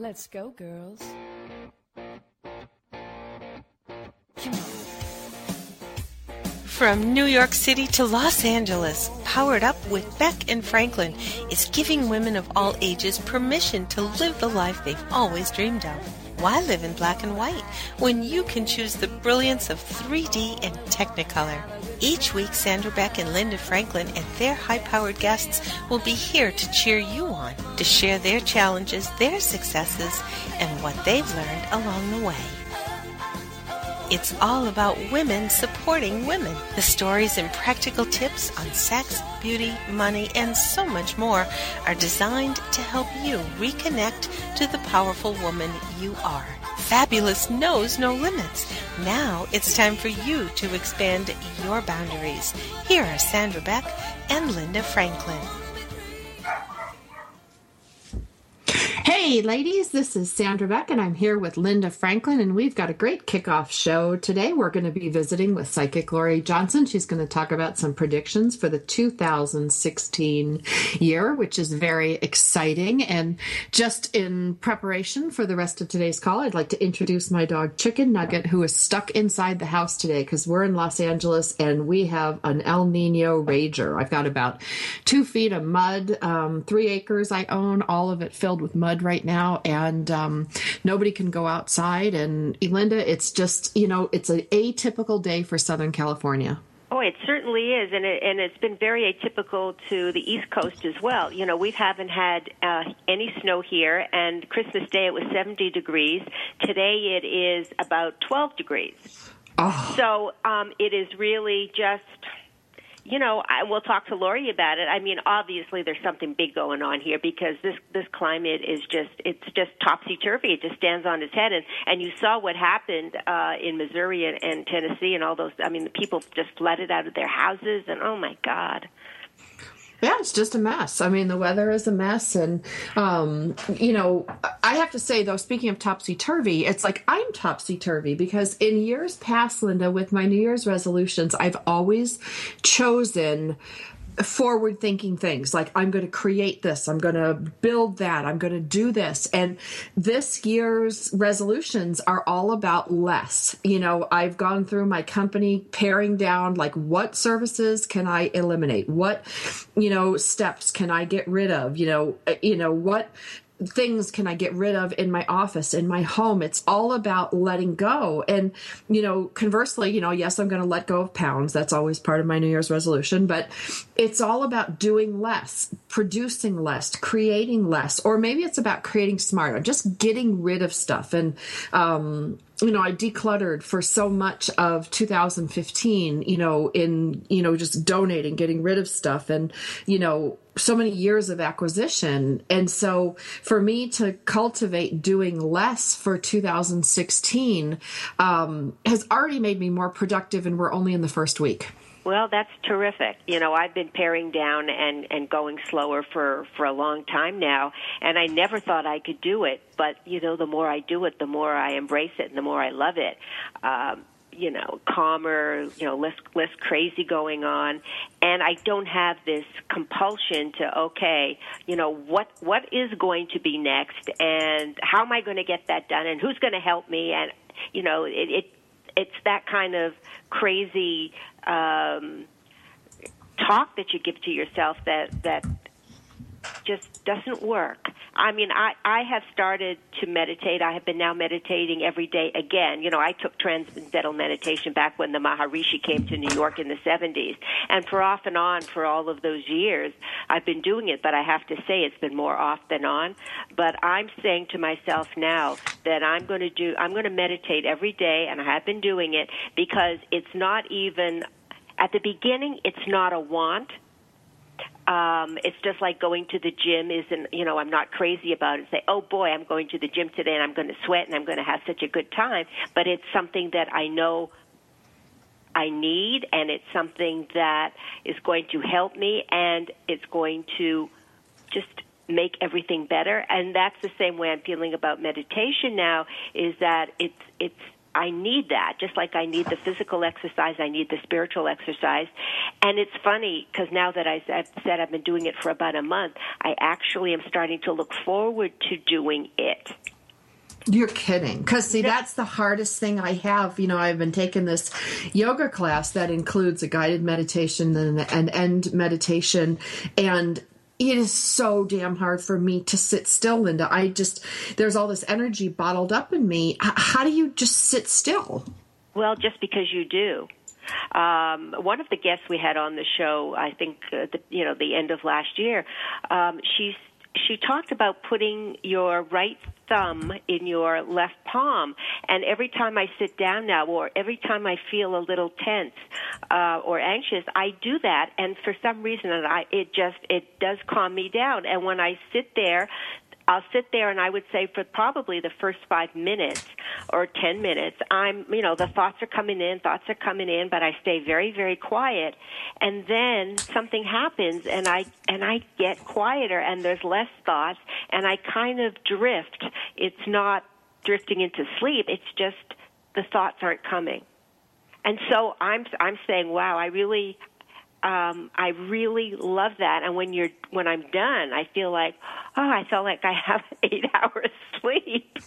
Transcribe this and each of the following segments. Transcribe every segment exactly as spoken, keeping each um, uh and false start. Let's go, girls. From New York City to Los Angeles, Powered Up with Beck and Franklin is giving women of all ages permission to live the life they've always dreamed of. Why live in black and white when you can choose the brilliance of three D and Technicolor? Each week, Sandra Beck and Linda Franklin and their high-powered guests will be here to cheer you on, to share their challenges, their successes, and what they've learned along the way. It's all about women supporting women. The stories and practical tips on sex, beauty, money, and so much more are designed to help you reconnect to the powerful woman you are. Fabulous knows no limits. Now it's time for you to expand your boundaries. Here are Sandra Beck and Linda Franklin. Hey ladies, this is Sandra Beck and I'm here with Linda Franklin, and we've got a great kickoff show today. We're going to be visiting with psychic Laurie Johnson. She's going to talk about some predictions for the two thousand sixteen year, which is very exciting. And just in preparation for the rest of today's call, I'd like to introduce my dog Chicken Nugget, who is stuck inside the house today because we're in Los Angeles and we have an El Nino rager. I've got about two feet of mud, um, three acres I own, all of it filled with mud right now, and um, nobody can go outside. And Linda, it's just, you know, it's an atypical day for Southern California. Oh, it certainly is, and it, and it's been very atypical to the East Coast as well. You know, we haven't had uh, any snow here, and Christmas Day it was seventy degrees. Today it is about twelve degrees. Oh. So um, it is really just... You know, I will talk to Laurie about it. I mean, obviously there's something big going on here because this, this climate is just, it's just topsy-turvy. It just stands on its head. And, and you saw what happened uh, in Missouri and, and Tennessee and all those. I mean, the people just flooded out of their houses and, oh, my God. Yeah, it's just a mess. I mean, the weather is a mess. And, um, you know, I have to say, though, speaking of topsy-turvy, it's like I'm topsy-turvy because in years past, Linda, with my New Year's resolutions, I've always chosen forward-thinking things like I'm going to create this, I'm going to build that, I'm going to do this. And this year's resolutions are all about less. You know, I've gone through my company paring down, like what services can I eliminate? What, you know, steps can I get rid of? You know, you know, what things can I get rid of in my office, in my home? It's all about letting go. And, you know, conversely, you know, yes, I'm going to let go of pounds. That's always part of my New Year's resolution, but it's all about doing less, producing less, creating less, or maybe it's about creating smarter, just getting rid of stuff. And, um, you know, I decluttered for so much of two thousand fifteen, you know, in, you know, just donating, getting rid of stuff and, you know, so many years of acquisition. And so for me to cultivate doing less for two thousand sixteen um, has already made me more productive, and we're only in the first week. Well, that's terrific. You know, I've been paring down and, and going slower for, for a long time now, and I never thought I could do it. But, you know, the more I do it, the more I embrace it and the more I love it. Um, you know, calmer, you know, less less crazy going on. And I don't have this compulsion to, okay, you know, what what is going to be next and how am I going to get that done and who's going to help me? And, you know, it, it it's that kind of crazy um, talk that you give to yourself that, that just doesn't work. I mean, I, I have started to meditate. I have been now meditating every day again. You know, I took transcendental meditation back when the Maharishi came to New York in the seventies. And for off and on for all of those years, I've been doing it. But I have to say it's been more off than on. But I'm saying to myself now that I'm going to do, I'm going to meditate every day. And I have been doing it because it's not even, at the beginning, it's not a want. Um, it's just like going to the gym isn't, you know, I'm not crazy about it. Say, oh, boy, I'm going to the gym today and I'm going to sweat and I'm going to have such a good time. But it's something that I know I need, and it's something that is going to help me, and it's going to just make everything better. And that's the same way I'm feeling about meditation now, is that it's it's I need that, just like I need the physical exercise, I need the spiritual exercise. And it's funny, because now that I've said I've been doing it for about a month, I actually am starting to look forward to doing it. You're kidding. Because, see, that's the hardest thing I have. You know, I've been taking this yoga class that includes a guided meditation and an end meditation, and it is so damn hard for me to sit still, Linda. I just, there's all this energy bottled up in me. How do you just sit still? Well, just because you do. Um, one of the guests we had on the show, I think, uh, the, you know, the end of last year, um, she's, she talked about putting your right thumb in your left palm, and every time I sit down now, or every time I feel a little tense uh, or anxious, I do that, and for some reason, and I, it just it does calm me down. And when I sit there, I'll sit there, and I would say for probably the first five minutes or ten minutes, I'm, you know, the thoughts are coming in, thoughts are coming in, but I stay very, very quiet. And then something happens, and I and I get quieter, and there's less thoughts, and I kind of drift. It's not drifting into sleep. It's just the thoughts aren't coming. And so I'm I'm saying, wow, I really, um, I really love that. And when you're when I'm done, I feel like, oh, I felt like I have eight hours sleep.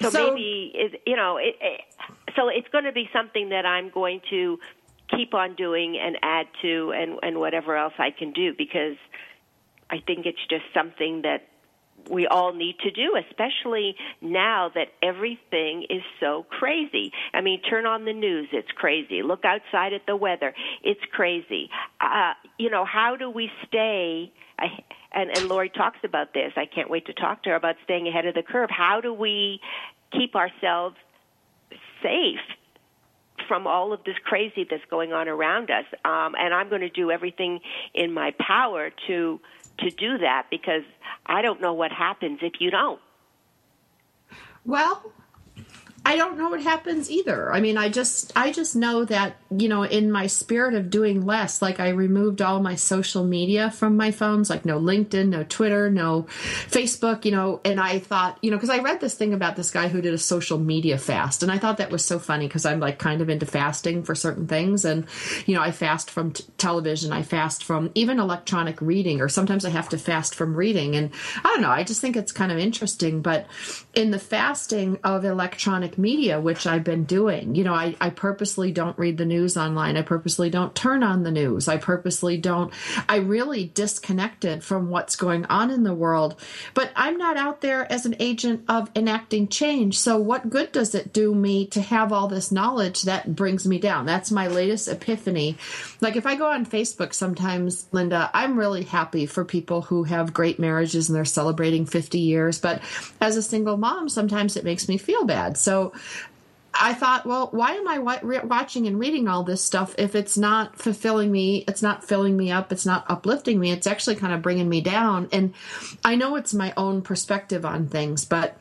So, so maybe, it, you know, it, it, so it's going to be something that I'm going to keep on doing and add to, and, and whatever else I can do, because I think it's just something that we all need to do, especially now that everything is so crazy. I mean, turn on the news, it's crazy. Look outside at the weather, it's crazy. Uh, you know, how do we stay I, and, and Laurie talks about this. I can't wait to talk to her about staying ahead of the curve. How do we keep ourselves safe from all of this crazy that's going on around us? Um, and I'm going to do everything in my power to to do that, because I don't know what happens if you don't. Well, I don't know what happens either. I mean, I just I just know that, you know, in my spirit of doing less, like I removed all my social media from my phones, like no LinkedIn, no Twitter, no Facebook, you know, and I thought, you know, because I read this thing about this guy who did a social media fast, and I thought that was so funny, because I'm like kind of into fasting for certain things, and, you know, I fast from t- television, I fast from even electronic reading, or sometimes I have to fast from reading, and I don't know, I just think it's kind of interesting, but in the fasting of electronic media, which I've been doing. You know, I, I purposely don't read the news online. I purposely don't turn on the news. I purposely don't, I really disconnected from what's going on in the world, but I'm not out there as an agent of enacting change. So what good does it do me to have all this knowledge that brings me down? That's my latest epiphany. Like if I go on Facebook sometimes, Linda, I'm really happy for people who have great marriages and they're celebrating fifty years. But as a single mom, sometimes it makes me feel bad. So I thought, well, why am I watching and reading all this stuff if it's not fulfilling me, it's not filling me up, it's not uplifting me, it's actually kind of bringing me down. And I know it's my own perspective on things, but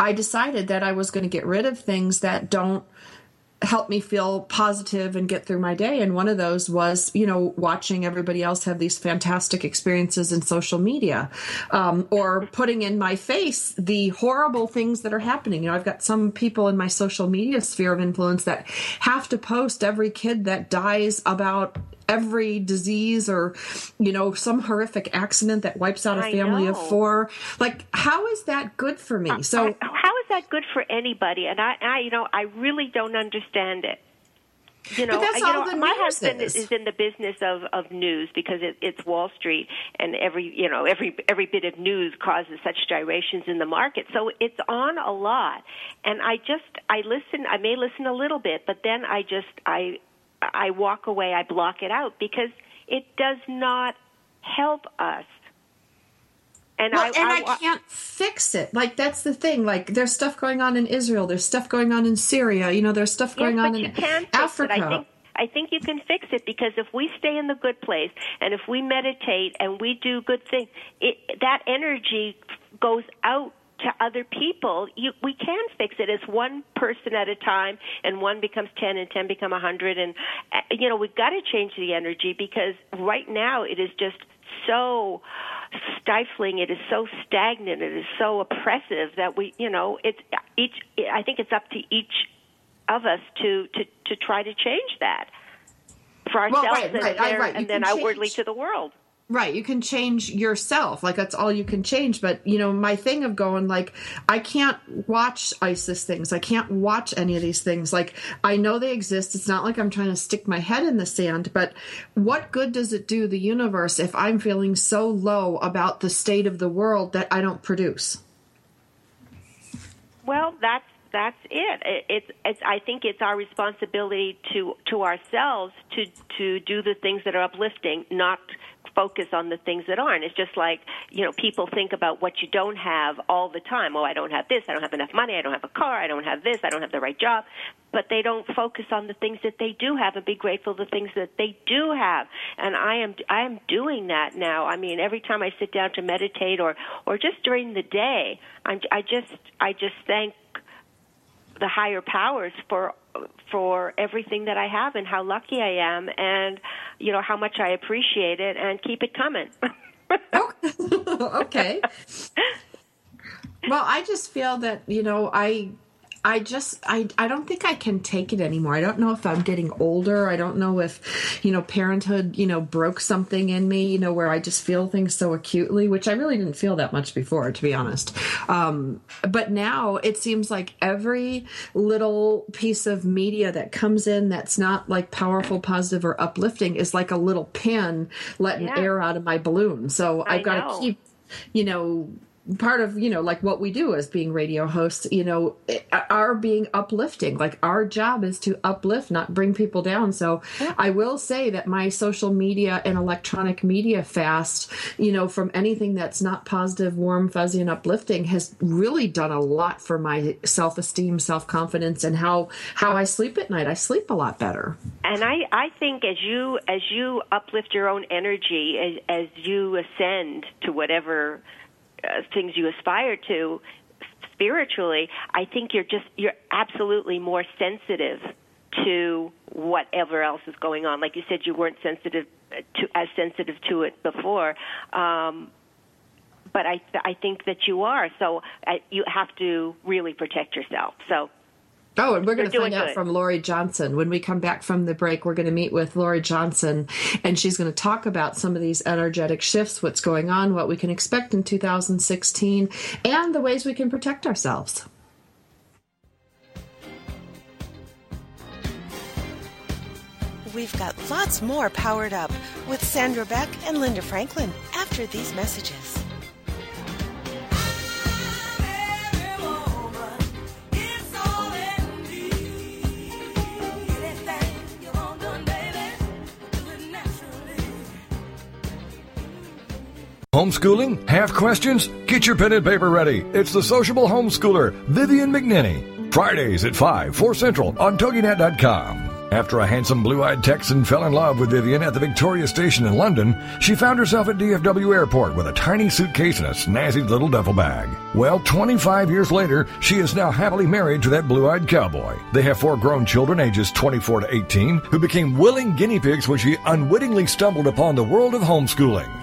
I decided that I was going to get rid of things that don't help me feel positive and get through my day. And one of those was, you know, watching everybody else have these fantastic experiences in social media, um, or putting in my face the horrible things that are happening. You know, I've got some people in my social media sphere of influence that have to post every kid that dies, about every disease, or, you know, some horrific accident that wipes out a family of four. Like, how is that good for me? So how is that good for anybody? And I, I you know, I really don't understand it. You know, but that's all the news. My husband is. is in the business of, of news, because it, it's Wall Street, and every, you know, every every bit of news causes such gyrations in the market. So it's on a lot. And I just, I listen, I may listen a little bit, but then I just, I, I walk away, I block it out, because it does not help us. And, well, I, and I, I can't fix it. Like, that's the thing. Like, there's stuff going on in Israel. There's stuff going on in Syria. You know, there's stuff going yes, on in Africa. I think, I think you can fix it, because if we stay in the good place, and if we meditate and we do good things, it, that energy goes out to other people. You, we can fix it. It's one person at a time, and one becomes ten, and ten become a hundred. And, you know, we've got to change the energy, because right now it is just so – stifling. It is so stagnant. It is so oppressive that we, you know, it's each. I think it's up to each of us to to, to try to change that for ourselves well, right, and, right, there, right. and then outwardly to the world. Right. You can change yourself. Like, that's all you can change. But, you know, my thing of going, like, I can't watch ISIS things. I can't watch any of these things. Like, I know they exist. It's not like I'm trying to stick my head in the sand. But what good does it do the universe if I'm feeling so low about the state of the world that I don't produce? Well, that's that's it. It's, it's I think it's our responsibility to, to ourselves to, to do the things that are uplifting, not focus on the things that aren't. It's just like, you know, people think about what you don't have all the time. Oh, I don't have this. I don't have enough money. I don't have a car. I don't have this. I don't have the right job. But they don't focus on the things that they do have and be grateful for the things that they do have. And I am I am doing that now. I mean, every time I sit down to meditate or or just during the day, I'm, I just I just thank the higher powers for for everything that I have and how lucky I am and, you know, how much I appreciate it and keep it coming. Oh, okay. Well, I just feel that, you know, I I just, I, I don't think I can take it anymore. I don't know if I'm getting older. I don't know if, you know, parenthood, you know, broke something in me, you know, where I just feel things so acutely, which I really didn't feel that much before, to be honest. Um, but now it seems like every little piece of media that comes in that's not like powerful, positive, or uplifting is like a little pin letting yeah. air out of my balloon. So I've got to keep, you know... part of, you know, like what we do as being radio hosts, you know, are being uplifting. Like our job is to uplift, not bring people down. So yeah. I will say that my social media and electronic media fast, you know, from anything that's not positive, warm, fuzzy, and uplifting has really done a lot for my self-esteem, self-confidence, and how, how I sleep at night. I sleep a lot better. And I, I think as you, as you uplift your own energy, as, as you ascend to whatever Uh, things you aspire to spiritually, I think you're just, you're absolutely more sensitive to whatever else is going on. Like you said, you weren't sensitive to, as sensitive to it before. Um, but I, I think that you are. So I, you have to really protect yourself. So. Oh, and we're going to find out good. from Laurie Johnson. When we come back from the break, we're going to meet with Laurie Johnson, and she's going to talk about some of these energetic shifts, what's going on, what we can expect in two thousand sixteen, and the ways we can protect ourselves. We've got lots more Powered Up with Sandra Beck and Linda Franklin after these messages. Homeschooling? Have questions? Get your pen and paper ready. It's the sociable homeschooler, Vivian McNinney. Fridays at five, four Central on Toginet dot com. After a handsome blue-eyed Texan fell in love with Vivian at the Victoria Station in London, she found herself at D F W Airport with a tiny suitcase and a snazzy little duffel bag. Well, twenty-five years later, she is now happily married to that blue-eyed cowboy. They have four grown children, ages twenty-four to eighteen, who became willing guinea pigs when she unwittingly stumbled upon the world of homeschooling.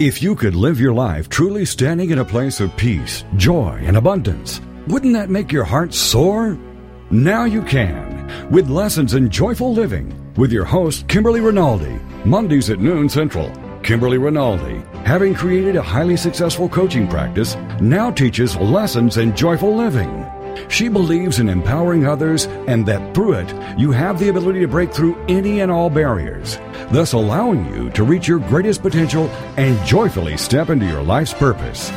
If you could live your life truly standing in a place of peace, joy, and abundance, wouldn't that make your heart soar? Now you can, with Lessons in Joyful Living, with your host, Kimberly Rinaldi, Mondays at noon Central. Kimberly Rinaldi, having created a highly successful coaching practice, now teaches Lessons in Joyful Living. She believes in empowering others and that through it, you have the ability to break through any and all barriers, thus allowing you to reach your greatest potential and joyfully step into your life's purpose.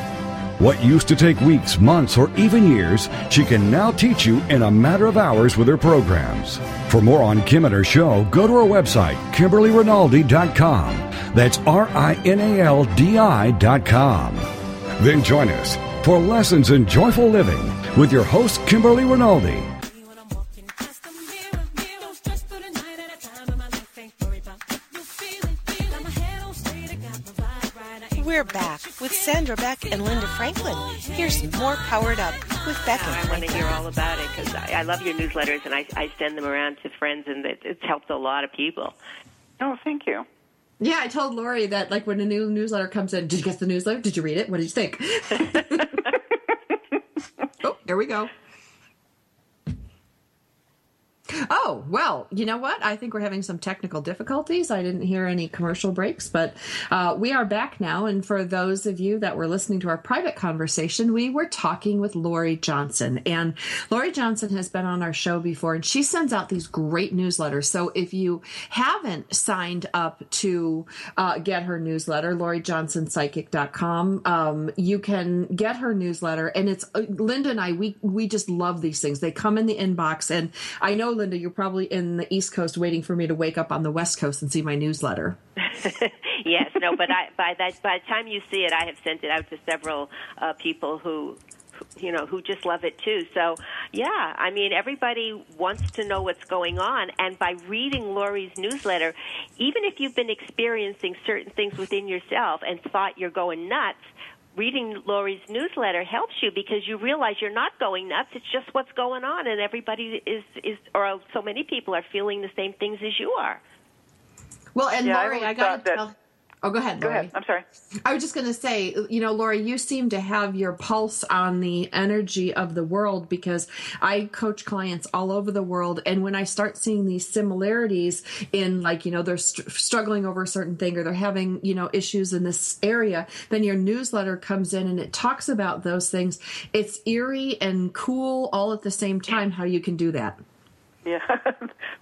What used to take weeks, months, or even years, she can now teach you in a matter of hours with her programs. For more on Kim and her show, go to her website, Kimberly Rinaldi dot com. That's R I N A L D I dot com. Then join us for Lessons in Joyful Living with your host, Kimberly Rinaldi. We're back with Sandra Beck and Linda Franklin. Here's more Powered Up with Beck and Franklin. I want to hear all about it because I, I love your newsletters, and I, I send them around to friends, and it, it's helped a lot of people. Oh, thank you. Yeah, I told Laurie that, like, when a new newsletter comes in, did you get the newsletter? Did you read it? What did you think? Oh, there we go. Oh, well, you know what? I think we're having some technical difficulties. I didn't hear any commercial breaks, but uh, we are back now. And for those of you that were listening to our private conversation, we were talking with Laurie Johnson. And Laurie Johnson has been on our show before, and she sends out these great newsletters. So if you haven't signed up to uh, get her newsletter, Laurie Johnson Psychic dot com, um, you can get her newsletter. And it's uh, Linda and I, we, we just love these things. They come in the inbox, and I know, Linda, you're probably in the East Coast waiting for me to wake up on the West Coast and see my newsletter. Yes, no, but I, by that, by the time you see it, I have sent it out to several uh, people who, who, you know, who just love it too. So, yeah, I mean, everybody wants to know what's going on, and by reading Laurie's newsletter, even if you've been experiencing certain things within yourself and thought you're going nuts, reading Laurie's newsletter helps you because you realize you're not going nuts. It's just what's going on, and everybody is, is or so many people are feeling the same things as you are. Well, and yeah, Laurie, I, I got to tell... Oh, go ahead, Laurie. Go ahead. I'm sorry. I was just going to say, you know, Laurie, you seem to have your pulse on the energy of the world because I coach clients all over the world. And when I start seeing these similarities in, like, you know, they're st- struggling over a certain thing or they're having, you know, issues in this area, then your newsletter comes in and it talks about those things. It's eerie and cool all at the same time how you can do that. Yeah.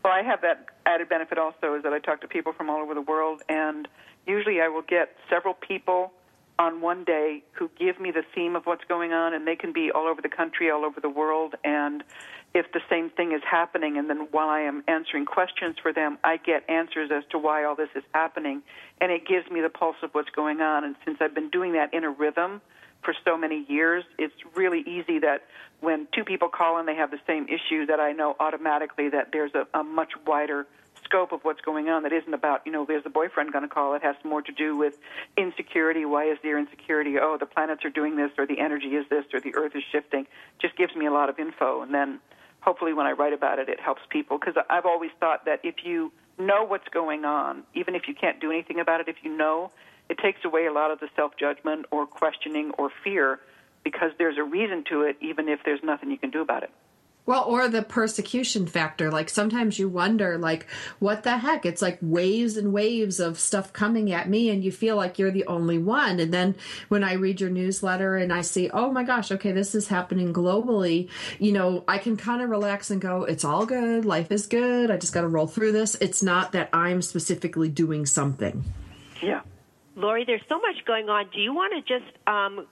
Well, I have that added benefit also is that I talk to people from all over the world, and usually I will get several people on one day who give me the theme of what's going on, and they can be all over the country, all over the world, and if the same thing is happening, and then while I am answering questions for them, I get answers as to why all this is happening, and it gives me the pulse of what's going on. And since I've been doing that in a rhythm for so many years, it's really easy that when two people call and they have the same issue, that I know automatically that there's a, a much wider scope of what's going on that isn't about, you know, there's a boyfriend going to call. It has more to do with insecurity. Why is there insecurity? Oh, the planets are doing this, or the energy is this, or the earth is shifting. Just gives me a lot of info. And then hopefully when I write about it, it helps people, because I've always thought that if you know what's going on, even if you can't do anything about it, if you know, it takes away a lot of the self-judgment or questioning or fear, because there's a reason to it, even if there's nothing you can do about it. Well, or the persecution factor. Like, sometimes you wonder, like, what the heck? It's like waves and waves of stuff coming at me, and you feel like you're the only one. And then when I read your newsletter and I see, oh, my gosh, okay, this is happening globally, you know, I can kind of relax and go, it's all good. Life is good. I just got to roll through this. It's not that I'm specifically doing something. Yeah. Laurie, there's so much going on. Do you want to just um,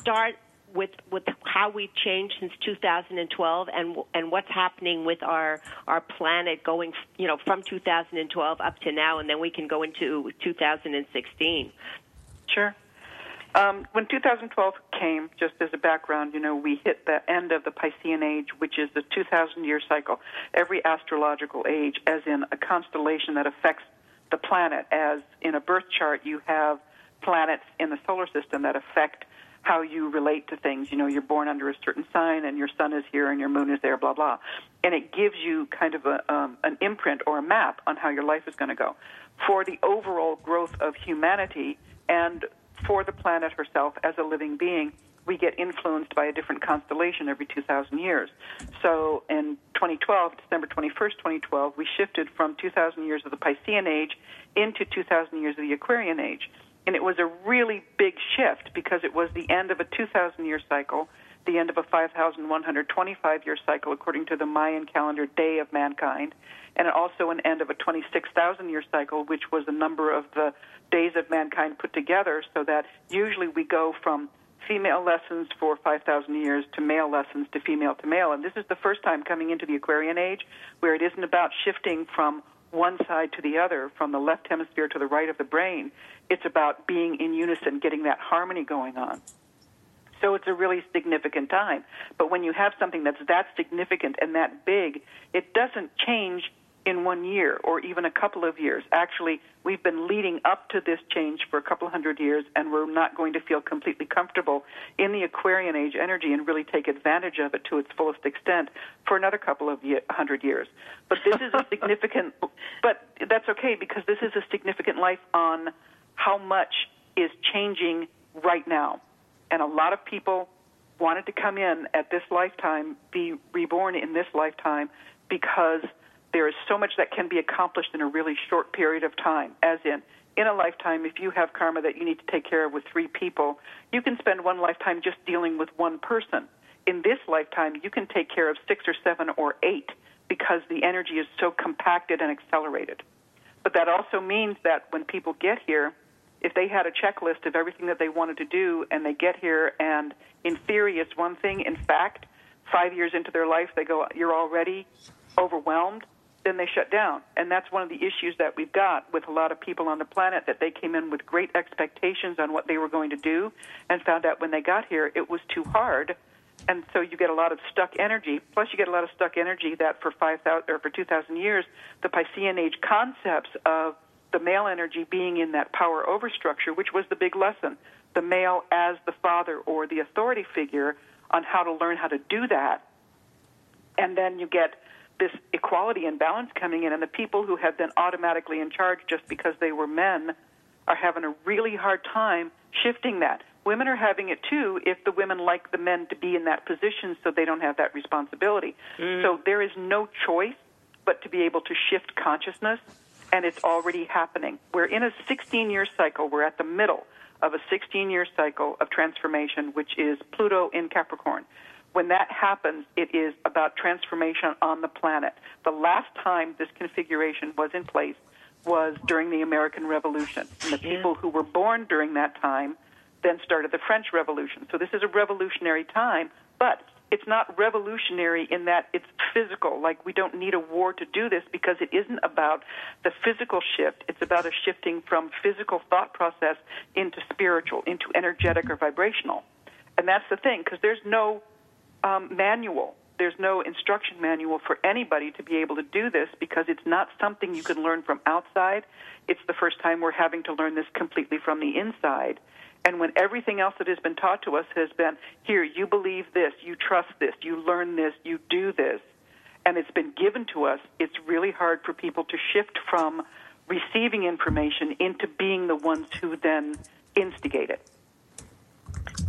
start with with how we've changed since two thousand twelve and and what's happening with our our planet going, you know, from two thousand twelve up to now, and then we can go into two thousand sixteen. Sure. Um, when two thousand twelve came, just as a background, you know, we hit the end of the Piscean Age, which is the two thousand year cycle. Every astrological age, as in a constellation that affects the planet, as in a birth chart, you have planets in the solar system that affect how you relate to things. You know, you're born under a certain sign, and your sun is here, and your moon is there, blah, blah. And it gives you kind of a, um, an imprint or a map on how your life is going to go. For the overall growth of humanity and for the planet herself as a living being, we get influenced by a different constellation every two thousand years. So in twenty twelve, December twenty-first, twenty twelve, we shifted from two thousand years of the Piscean Age into two thousand years of the Aquarian Age. And it was a really big shift because it was the end of a two thousand year cycle, the end of a five thousand one hundred twenty-five year cycle, according to the Mayan calendar day of mankind, and also an end of a twenty-six thousand year cycle, which was the number of the days of mankind put together, so that usually we go from female lessons for five thousand years to male lessons to female to male. And this is the first time coming into the Aquarian Age where it isn't about shifting from one side to the other, from the left hemisphere to the right of the brain. It's about being in unison, getting that harmony going on. So it's a really significant time. But when you have something that's that significant and that big, it doesn't change in one year or even a couple of years. Actually, we've been leading up to this change for a couple hundred years, and we're not going to feel completely comfortable in the Aquarian Age energy and really take advantage of it to its fullest extent for another couple of year, hundred years. But this is a significant, but that's okay, because this is a significant life on how much is changing right now. And a lot of people wanted to come in at this lifetime, be reborn in this lifetime, because there is so much that can be accomplished in a really short period of time. As in, in a lifetime, if you have karma that you need to take care of with three people, you can spend one lifetime just dealing with one person. In this lifetime, you can take care of six or seven or eight, because the energy is so compacted and accelerated. But that also means that when people get here, if they had a checklist of everything that they wanted to do and they get here and in theory it's one thing, in fact, five years into their life they go, you're already overwhelmed, then they shut down. And that's one of the issues that we've got with a lot of people on the planet, that they came in with great expectations on what they were going to do and found out when they got here it was too hard. And so you get a lot of stuck energy, plus you get a lot of stuck energy that for five thousand or for two thousand years, the Piscean Age concepts of the male energy being in that power over structure, which was the big lesson, the male as the father or the authority figure, on how to learn how to do that. And then you get this equality and balance coming in, and the people who have been automatically in charge just because they were men are having a really hard time shifting that. Women are having it too, if the women like the men to be in that position so they don't have that responsibility. Mm. So there is no choice but to be able to shift consciousness, and it's already happening. We're in a sixteen-year cycle. We're at the middle of a sixteen-year cycle of transformation, which is Pluto in Capricorn. When that happens, it is about transformation on the planet. The last time this configuration was in place was during the American Revolution. And the people who were born during that time then started the French Revolution. So this is a revolutionary time, but it's not revolutionary in that it's physical, like we don't need a war to do this, because it isn't about the physical shift. It's about a shifting from physical thought process into spiritual, into energetic or vibrational. And that's the thing, because there's no um, manual. There's no instruction manual for anybody to be able to do this, because it's not something you can learn from outside. It's the first time we're having to learn this completely from the inside. And when everything else that has been taught to us has been, here, you believe this, you trust this, you learn this, you do this, and it's been given to us, it's really hard for people to shift from receiving information into being the ones who then instigate it.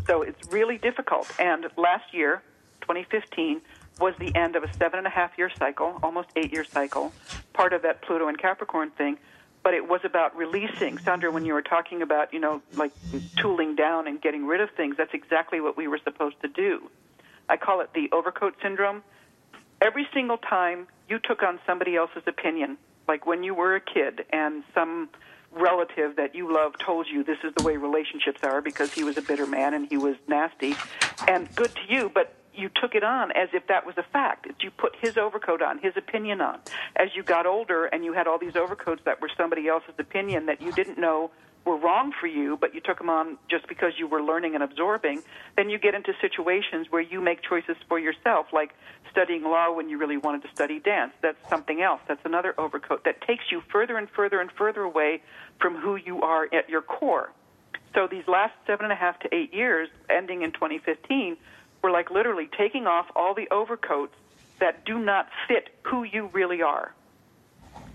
So it's really difficult. And last year, twenty fifteen, was the end of a seven-and-a-half-year cycle, almost eight-year cycle, part of that Pluto and Capricorn thing. But it was about releasing. Sandra, when you were talking about, you know, like tooling down and getting rid of things, that's exactly what we were supposed to do. I call it the overcoat syndrome. Every single time you took on somebody else's opinion, like when you were a kid and some relative that you love told you this is the way relationships are because he was a bitter man and he was nasty, and good to you, but you took it on as if that was a fact. You put his overcoat on, his opinion on. As you got older and you had all these overcoats that were somebody else's opinion that you didn't know were wrong for you, but you took them on just because you were learning and absorbing, then you get into situations where you make choices for yourself, like studying law when you really wanted to study dance. That's something else. That's another overcoat that takes you further and further and further away from who you are at your core. So these last seven and a half to eight years, ending in twenty fifteen, we're like literally taking off all the overcoats that do not fit who you really are.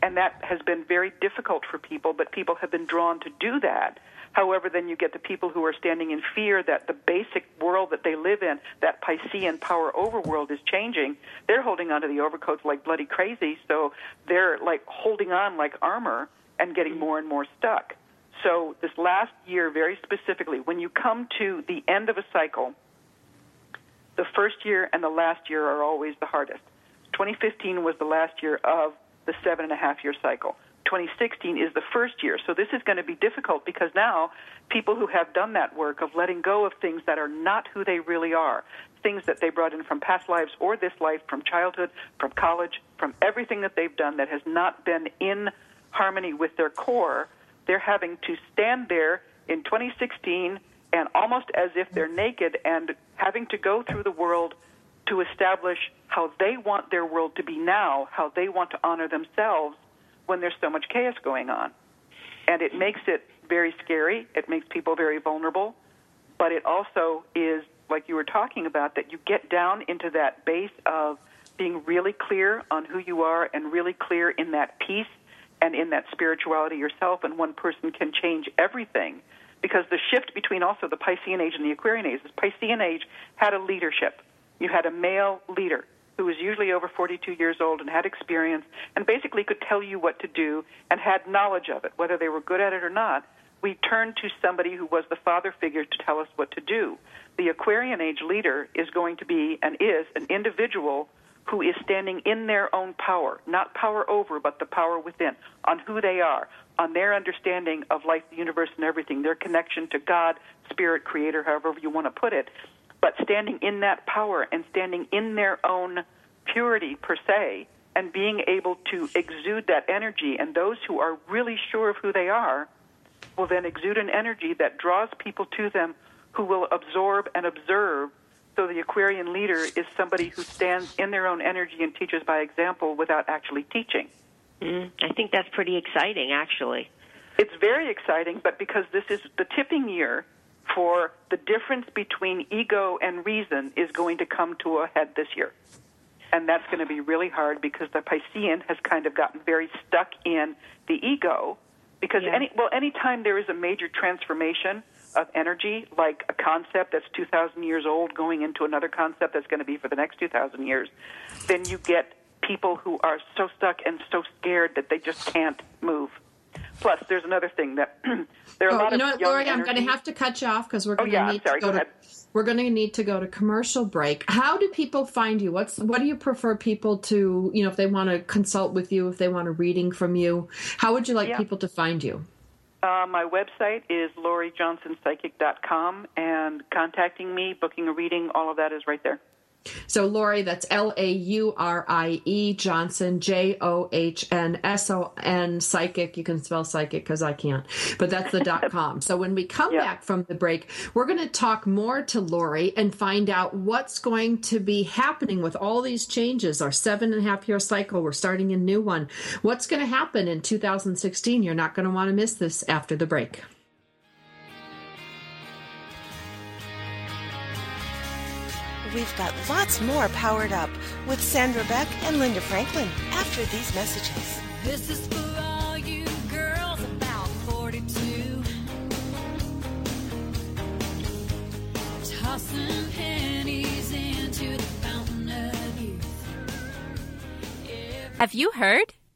And that has been very difficult for people, but people have been drawn to do that. However, then you get the people who are standing in fear that the basic world that they live in, that Piscean power over world, is changing. They're holding onto the overcoats like bloody crazy, so they're like holding on like armor and getting more and more stuck. So this last year, very specifically, when you come to the end of a cycle, the first year and the last year are always the hardest. twenty fifteen was the last year of the seven-and-a-half-year cycle. twenty sixteen is the first year. So this is going to be difficult because now people who have done that work of letting go of things that are not who they really are, things that they brought in from past lives or this life, from childhood, from college, from everything that they've done that has not been in harmony with their core, they're having to stand there in twenty sixteen and almost as if they're naked and having to go through the world to establish how they want their world to be now, how they want to honor themselves when there's so much chaos going on. And it makes it very scary. It makes people very vulnerable. But it also is, like you were talking about, that you get down into that base of being really clear on who you are and really clear in that peace and in that spirituality yourself. And one person can change everything. Because the shift between also the Piscean Age and the Aquarian Age, the Piscean Age had a leadership. You had a male leader who was usually over forty-two years old and had experience and basically could tell you what to do and had knowledge of it, whether they were good at it or not. We turned to somebody who was the father figure to tell us what to do. The Aquarian Age leader is going to be and is an individual who is standing in their own power, not power over, but the power within, on who they are, on their understanding of life, the universe, and everything, their connection to God, Spirit, Creator, however you want to put it, but standing in that power and standing in their own purity, per se, and being able to exude that energy. And those who are really sure of who they are will then exude an energy that draws people to them who will absorb and observe. So the Aquarian leader is somebody who stands in their own energy and teaches by example without actually teaching. Mm, I think that's pretty exciting, actually. It's very exciting, but because this is the tipping year for the difference between ego and reason is going to come to a head this year. And that's going to be really hard because the Piscean has kind of gotten very stuck in the ego because yeah. any well, any time there is a major transformation of energy, like a concept that's two thousand years old going into another concept that's going to be for the next two thousand years, then you get people who are so stuck and so scared that they just can't move. Plus, there's another thing that there are oh, a lot you know of what, young Laurie, energy. I'm going to have to cut you off because we're going oh, yeah, to need sorry, to go, go to we're going to need to go to commercial break. How do people find you? What's what do you prefer people to, you know, if they want to consult with you, if they want a reading from you? How would you like yeah. people to find you? Uh, my website is Laurie Johnson Psychic dot com, and contacting me, booking a reading, all of that is right there. So, Laurie, that's L A U R I E, Johnson, J O H N S O N, Psychic. You can spell psychic because I can't, but that's the dot com. So when we come yeah. back from the break, we're going to talk more to Laurie and find out what's going to be happening with all these changes. Our seven and a half year cycle, we're starting a new one. What's going to happen in two thousand sixteen? You're not going to want to miss this after the break. We've got lots more Powered Up with Sandra Beck and Linda Franklin after these messages. This is for all you girls about forty-two. Tossing pennies into the fountain of youth. Every- Have you heard?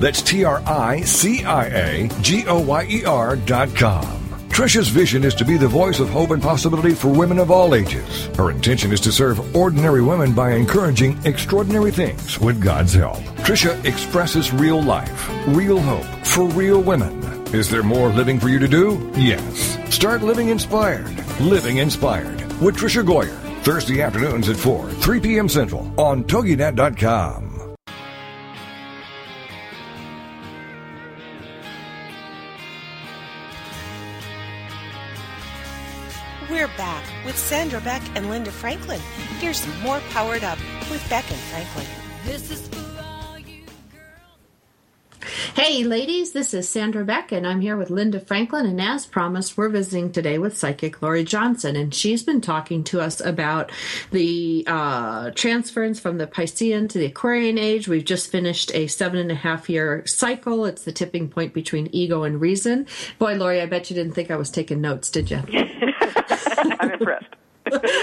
That's T R I C I A G O Y E R dot com. Tricia's vision is to be the voice of hope and possibility for women of all ages. Her intention is to serve ordinary women by encouraging extraordinary things with God's help. Tricia expresses real life, real hope for real women. Is there more living for you to do? Yes. Start living inspired. Living Inspired with Tricia Goyer. Thursday afternoons at four, three p.m. Central on Toginet dot com. We're back with Sandra Beck and Linda Franklin. Here's more Powered Up with Beck and Franklin. This is for all you girls. Hey, ladies, this is Sandra Beck, and I'm here with Linda Franklin. And as promised, we're visiting today with psychic Laurie Johnson, and she's been talking to us about the uh, transference from the Piscean to the Aquarian Age. We've just finished a seven and a half year cycle. It's the tipping point between ego and reason. Boy, Laurie, I bet you didn't think I was taking notes, did you? I'm impressed.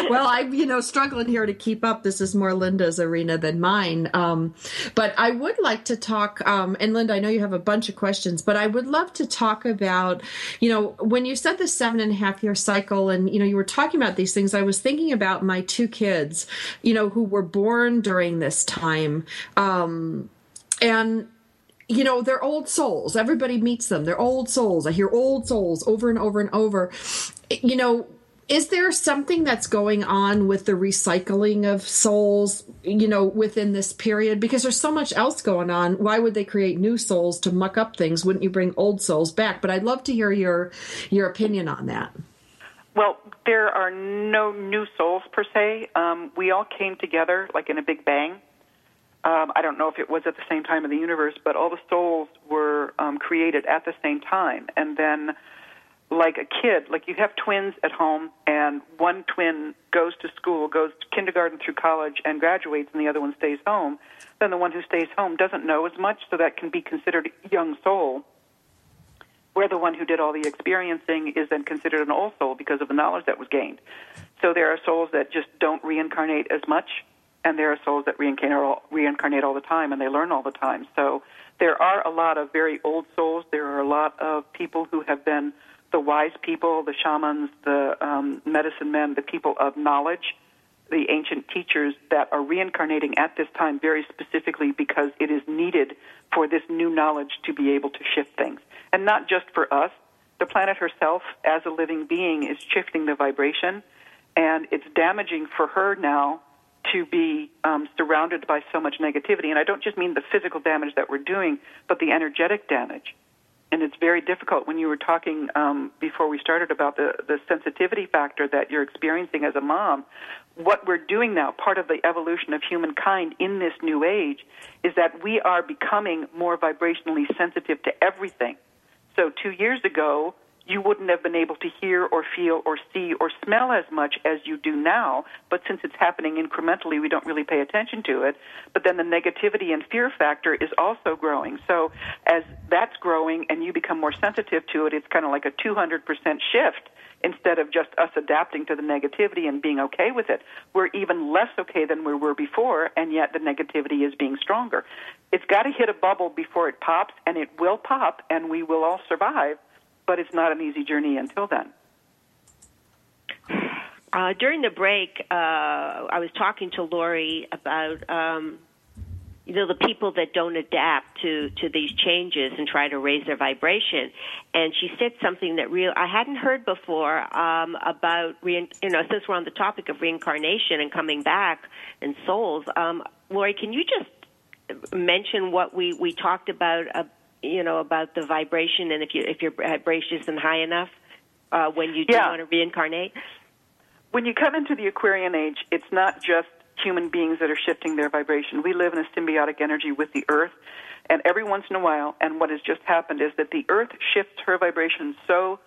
Well, I'm, you know, struggling here to keep up. This is more Linda's arena than mine. Um, but I would like to talk, um, and Linda, I know you have a bunch of questions, but I would love to talk about, you know, when you said the seven and a half year cycle and, you know, you were talking about these things, I was thinking about my two kids, you know, who were born during this time. Um, and you know, they're old souls. Everybody meets them. They're old souls. I hear old souls over and over and over. You know, is there something that's going on with the recycling of souls, you know, within this period? Because there's so much else going on. Why would they create new souls to muck up things? Wouldn't you bring old souls back? But I'd love to hear your your opinion on that. Well, there are no new souls per se. Um, we all came together like in a big bang. Um, I don't know if it was at the same time in the universe, but all the souls were um, created at the same time. And then like a kid, like you have twins at home, and one twin goes to school, goes to kindergarten through college, and graduates, and the other one stays home. Then the one who stays home doesn't know as much, so that can be considered a young soul, where the one who did all the experiencing is then considered an old soul because of the knowledge that was gained. So there are souls that just don't reincarnate as much, and there are souls that reincarnate all the time, and they learn all the time. So there are a lot of very old souls. There are a lot of people who have been the wise people, the shamans, the um, medicine men, the people of knowledge, the ancient teachers that are reincarnating at this time very specifically because it is needed for this new knowledge to be able to shift things. And not just for us. The planet herself, as a living being, is shifting the vibration, and it's damaging for her now to be um, surrounded by so much negativity. And I don't just mean the physical damage that we're doing, but the energetic damage. And it's very difficult when you were talking um, before we started about the, the sensitivity factor that you're experiencing as a mom. What we're doing now, part of the evolution of humankind in this new age, is that we are becoming more vibrationally sensitive to everything. So two years ago, you wouldn't have been able to hear or feel or see or smell as much as you do now, but since it's happening incrementally, we don't really pay attention to it. But then the negativity and fear factor is also growing. So as that's growing and you become more sensitive to it, it's kind of like a two hundred percent shift. Instead of just us adapting to the negativity and being okay with it, we're even less okay than we were before, and yet the negativity is being stronger. It's got to hit a bubble before it pops, and it will pop, and we will all survive. But it's not an easy journey until then. Uh, during the break, uh, I was talking to Laurie about, um, you know, the people that don't adapt to, to these changes and try to raise their vibration. And she said something that real I hadn't heard before um, about, re- you know, since we're on the topic of reincarnation and coming back and souls. Um, Laurie, can you just mention what we, we talked about uh, you know, about the vibration and if you if your vibration isn't high enough uh, when you do yeah. want to reincarnate? When you come into the Aquarian Age, it's not just human beings that are shifting their vibration. We live in a symbiotic energy with the Earth, and every once in a while, and what has just happened is that the Earth shifts her vibration so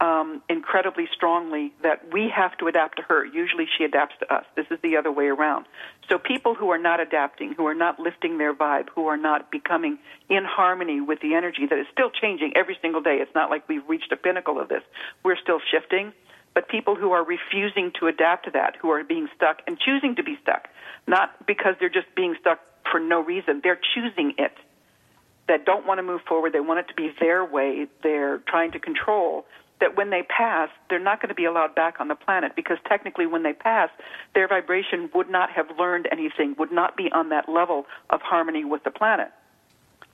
um, incredibly strongly that we have to adapt to her. Usually she adapts to us. This is the other way around. So people who are not adapting, who are not lifting their vibe, who are not becoming in harmony with the energy that is still changing every single day. It's not like we've reached a pinnacle of this. We're still shifting. But people who are refusing to adapt to that, who are being stuck and choosing to be stuck, not because they're just being stuck for no reason. They're choosing it. That don't want to move forward. They want it to be their way. They're trying to control. that when they pass, they're not going to be allowed back on the planet, because technically when they pass, their vibration would not have learned anything, would not be on that level of harmony with the planet.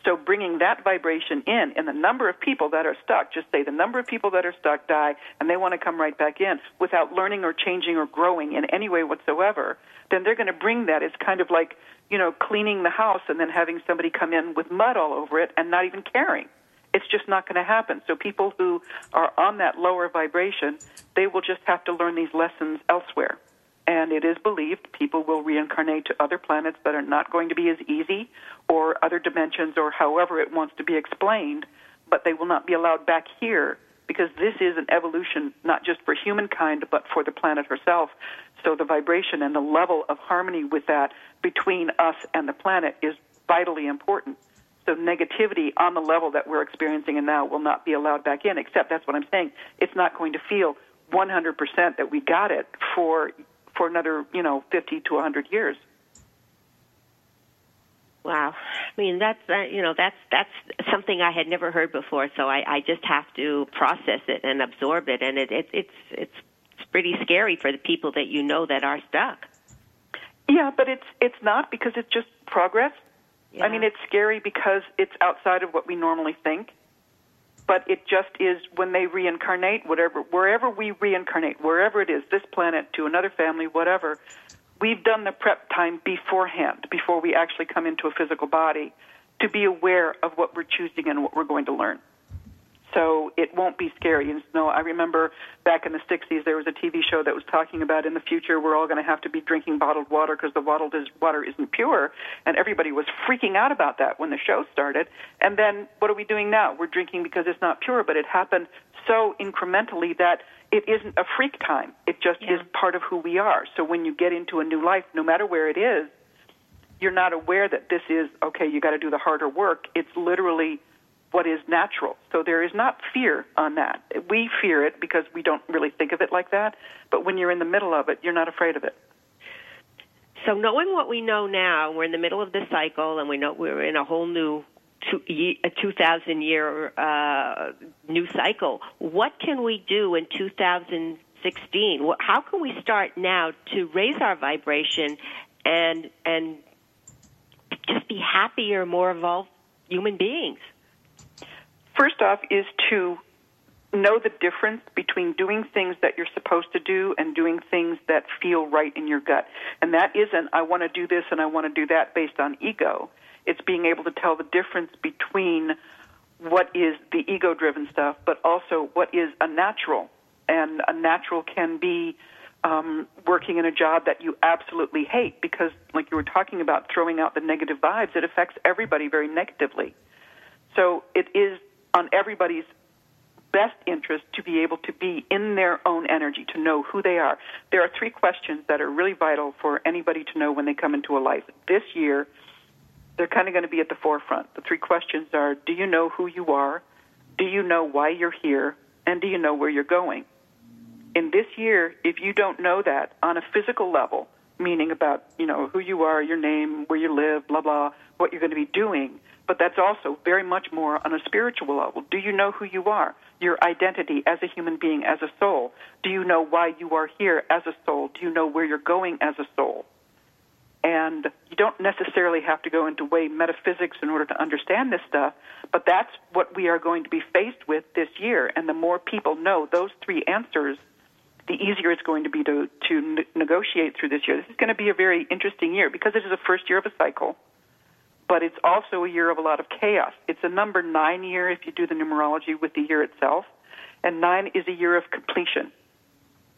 So bringing that vibration in, and the number of people that are stuck, just say the number of people that are stuck die, and they want to come right back in without learning or changing or growing in any way whatsoever, then they're going to bring that. It's kind of like, you know, cleaning the house and then having somebody come in with mud all over it and not even caring. It's just not going to happen. So people who are on that lower vibration, they will just have to learn these lessons elsewhere. And it is believed people will reincarnate to other planets that are not going to be as easy, or other dimensions, or however it wants to be explained, but they will not be allowed back here, because this is an evolution not just for humankind but for the planet herself. So the vibration and the level of harmony with that between us and the planet is vitally important. So negativity on the level that we're experiencing and now will not be allowed back in, except that's what I'm saying. It's not going to feel one hundred percent that we got it for for another, you know, fifty to one hundred years. Wow. I mean, that's, uh, you know, that's that's something I had never heard before, so I, I just have to process it and absorb it, and it, it, it's, it's pretty scary for the people that you know that are stuck. Yeah, but it's it's not, because it's just progress. Yeah. I mean, it's scary because it's outside of what we normally think, but it just is when they reincarnate, whatever, wherever we reincarnate, wherever it is, this planet, to another family, whatever, we've done the prep time beforehand, before we actually come into a physical body, to be aware of what we're choosing and what we're going to learn. So it won't be scary. And no, I remember back in the sixties, there was a T V show that was talking about in the future we're all going to have to be drinking bottled water because the bottled water isn't pure, and everybody was freaking out about that when the show started. And then what are we doing now? We're drinking because it's not pure, but it happened so incrementally that it isn't a freak time. It just yeah. is part of who we are. So when you get into a new life, no matter where it is, you're not aware that this is, okay, you got to do the harder work. It's literally what is natural. So there is not fear on that. We fear it because we don't really think of it like that, but when you're in the middle of it, you're not afraid of it. So knowing what we know now, we're in the middle of this cycle, and we know we're in a whole new two thousand year uh, new cycle. What can we do in two thousand sixteen? How can we start now to raise our vibration and and just be happier, more evolved human beings? First off is to know the difference between doing things that you're supposed to do and doing things that feel right in your gut. And that isn't, I want to do this and I want to do that based on ego. It's being able to tell the difference between what is the ego-driven stuff, but also what is a natural. And a natural can be um, working in a job that you absolutely hate, because, like you were talking about, throwing out the negative vibes, it affects everybody very negatively. So it is on everybody's best interest to be able to be in their own energy, to know who they are. There are three questions that are really vital for anybody to know when they come into a life. This year, they're kind of going to be at the forefront. The three questions are, do you know who you are? Do you know why you're here? And do you know where you're going? In this year, if you don't know that on a physical level, meaning about, you know, who you are, your name, where you live, blah, blah, what you're going to be doing, but that's also very much more on a spiritual level. Do you know who you are, your identity as a human being, as a soul? Do you know why you are here as a soul? Do you know where you're going as a soul? And you don't necessarily have to go into way metaphysics in order to understand this stuff, but that's what we are going to be faced with this year. And the more people know those three answers, the easier it's going to be to, to ne- negotiate through this year. This is going to be a very interesting year because it is the first year of a cycle. But it's also a year of a lot of chaos. It's a number nine year if you do the numerology with the year itself. And nine is a year of completion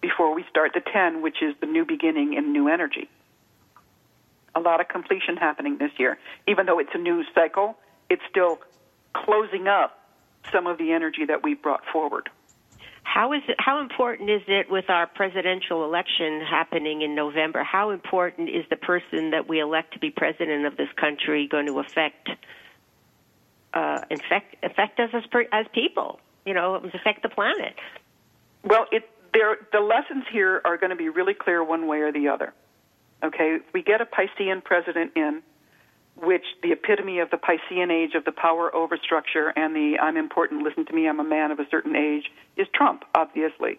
before we start the ten, which is the new beginning and new energy. A lot of completion happening this year. Even though it's a new cycle, it's still closing up some of the energy that we brought forward. How is it, how important is it with our presidential election happening in November? How important is the person that we elect to be president of this country going to affect uh, affect, affect us as, per, as people? You know, affect the planet. Well, it, there, the lessons here are going to be really clear one way or the other. Okay, if we get a Piscean president in, which the epitome of the Piscean Age, of the power over structure and the I'm important, listen to me, I'm a man of a certain age, is Trump, obviously.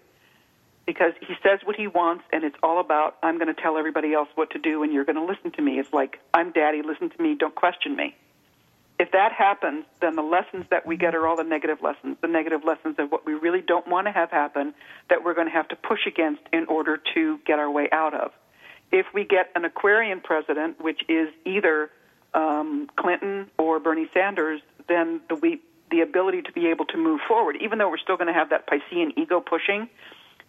Because he says what he wants, and it's all about, I'm going to tell everybody else what to do, and you're going to listen to me. It's like, I'm daddy, listen to me, don't question me. If that happens, then the lessons that we get are all the negative lessons, the negative lessons of what we really don't want to have happen that we're going to have to push against in order to get our way out of. If we get an Aquarian president, which is either um, Clinton or Bernie Sanders, then the, we, the ability to be able to move forward, even though we're still going to have that Piscean ego pushing,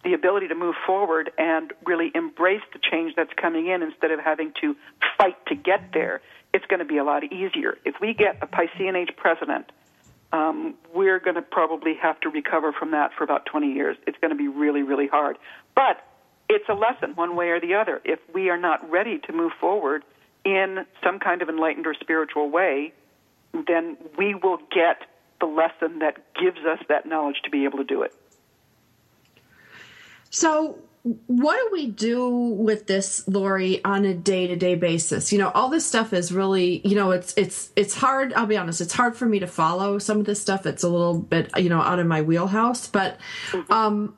the ability to move forward and really embrace the change that's coming in instead of having to fight to get there, it's going to be a lot easier. If we get a Piscean Age president, um, we're going to probably have to recover from that for about twenty years. It's going to be really, really hard. But it's a lesson one way or the other. If we are not ready to move forward in some kind of enlightened or spiritual way, then we will get the lesson that gives us that knowledge to be able to do it. So what do we do with this, Laurie, on a day-to-day basis? You know, all this stuff is really, you know, it's it's it's hard. I'll be honest, it's hard for me to follow some of this stuff. It's a little bit, you know, out of my wheelhouse. But um,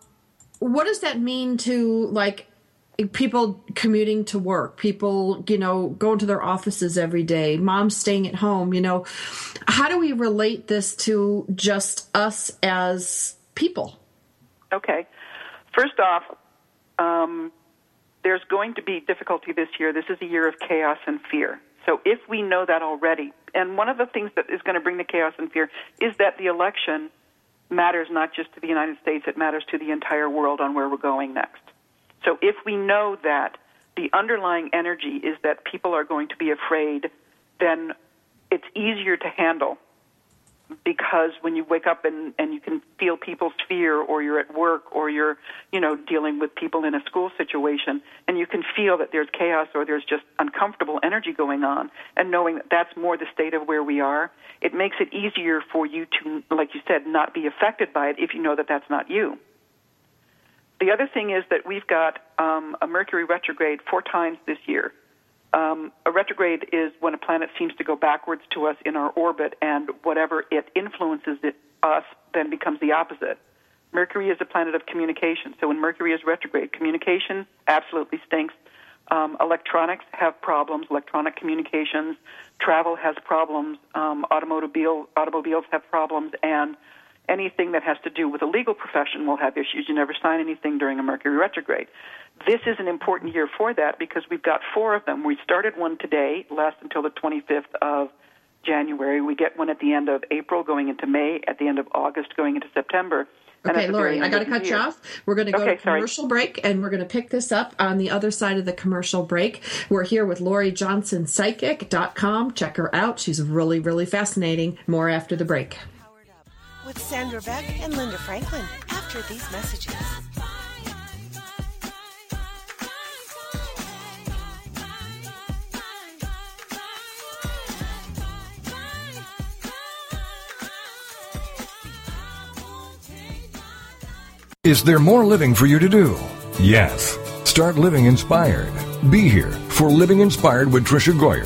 what does that mean to, like, people commuting to work, people, you know, going to their offices every day, moms staying at home? You know, how do we relate this to just us as people? Okay. First off, um, there's going to be difficulty this year. This is a year of chaos and fear. So if we know that already, and one of the things that is going to bring the chaos and fear is that the election matters not just to the United States, it matters to the entire world on where we're going next. So if we know that the underlying energy is that people are going to be afraid, then it's easier to handle. Because when you wake up and, and you can feel people's fear, or you're at work, or you're, you know, dealing with people in a school situation, and you can feel that there's chaos or there's just uncomfortable energy going on, and knowing that that's more the state of where we are, it makes it easier for you to, like you said, not be affected by it if you know that that's not you. The other thing is that we've got um, a Mercury retrograde four times this year. Um, a retrograde is when a planet seems to go backwards to us in our orbit, and whatever it influences it, us then becomes the opposite. Mercury is a planet of communication, so when Mercury is retrograde, communication absolutely stinks. Um, electronics have problems, electronic communications, travel has problems, um, automobile, automobiles have problems, and anything that has to do with a legal profession will have issues. You never sign anything during a Mercury retrograde. This is an important year for that because we've got four of them. We started one today, lasts until the twenty-fifth of January. We get one at the end of April going into May, at the end of August going into September. And okay, Laurie, I got to cut you off. We're going to go okay, to commercial sorry. break, and we're going to pick this up on the other side of the commercial break. We're here with Laurie Johnson Psychic dot com. Check her out. She's really, really fascinating. More after the break. With Sandra Beck and Linda Franklin after these messages. Is there more living for you to do? Yes. Start living inspired. Be here for Living Inspired with Tricia Goyer,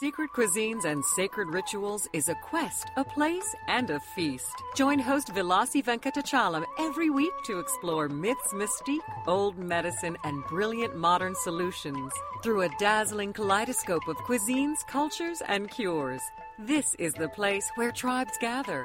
Secret Cuisines and Sacred Rituals is a quest, a place, and a feast. Join host Vilasi Venkatachalam every week to explore myths, mystique, old medicine, and brilliant modern solutions through a dazzling kaleidoscope of cuisines, cultures, and cures. This is the place where tribes gather,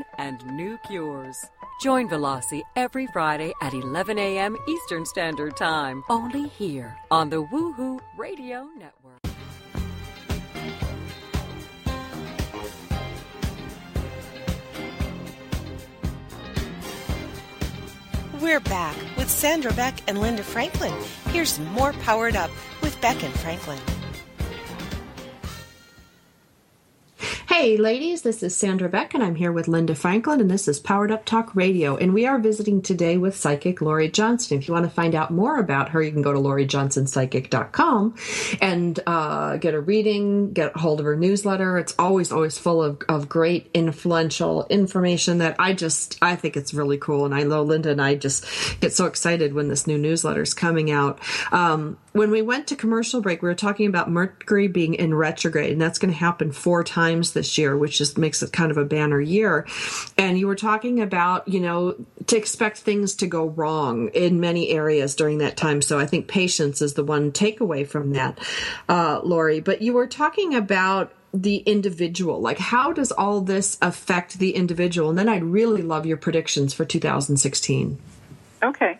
and new cures. Join Vilasi every Friday at eleven a.m. Eastern Standard Time, only here on the Woohoo Radio Network. We're back with Sandra Beck and Linda Franklin. Here's more Powered Up with Beck and Franklin. Hey ladies, this is Sandra Beck and I'm here with Linda Franklin, and this is Powered Up Talk Radio, and we are visiting today with psychic Laurie Johnson. If you want to find out more about her, you can go to Laurie Johnson Psychic dot com and uh, get a reading, get a hold of her newsletter. It's always, always full of, of great influential information that I just, I think it's really cool, and I know Linda and I just get so excited when this new newsletter is coming out. Um, when we went to commercial break, we were talking about Mercury being in retrograde, and that's going to happen four times this year, which just makes it kind of a banner year. And you were talking about, you know, to expect things to go wrong in many areas during that time. So I think patience is the one takeaway from that, uh, Laurie. But you were talking about the individual, like how does all this affect the individual? And then I'd really love your predictions for two thousand sixteen. Okay,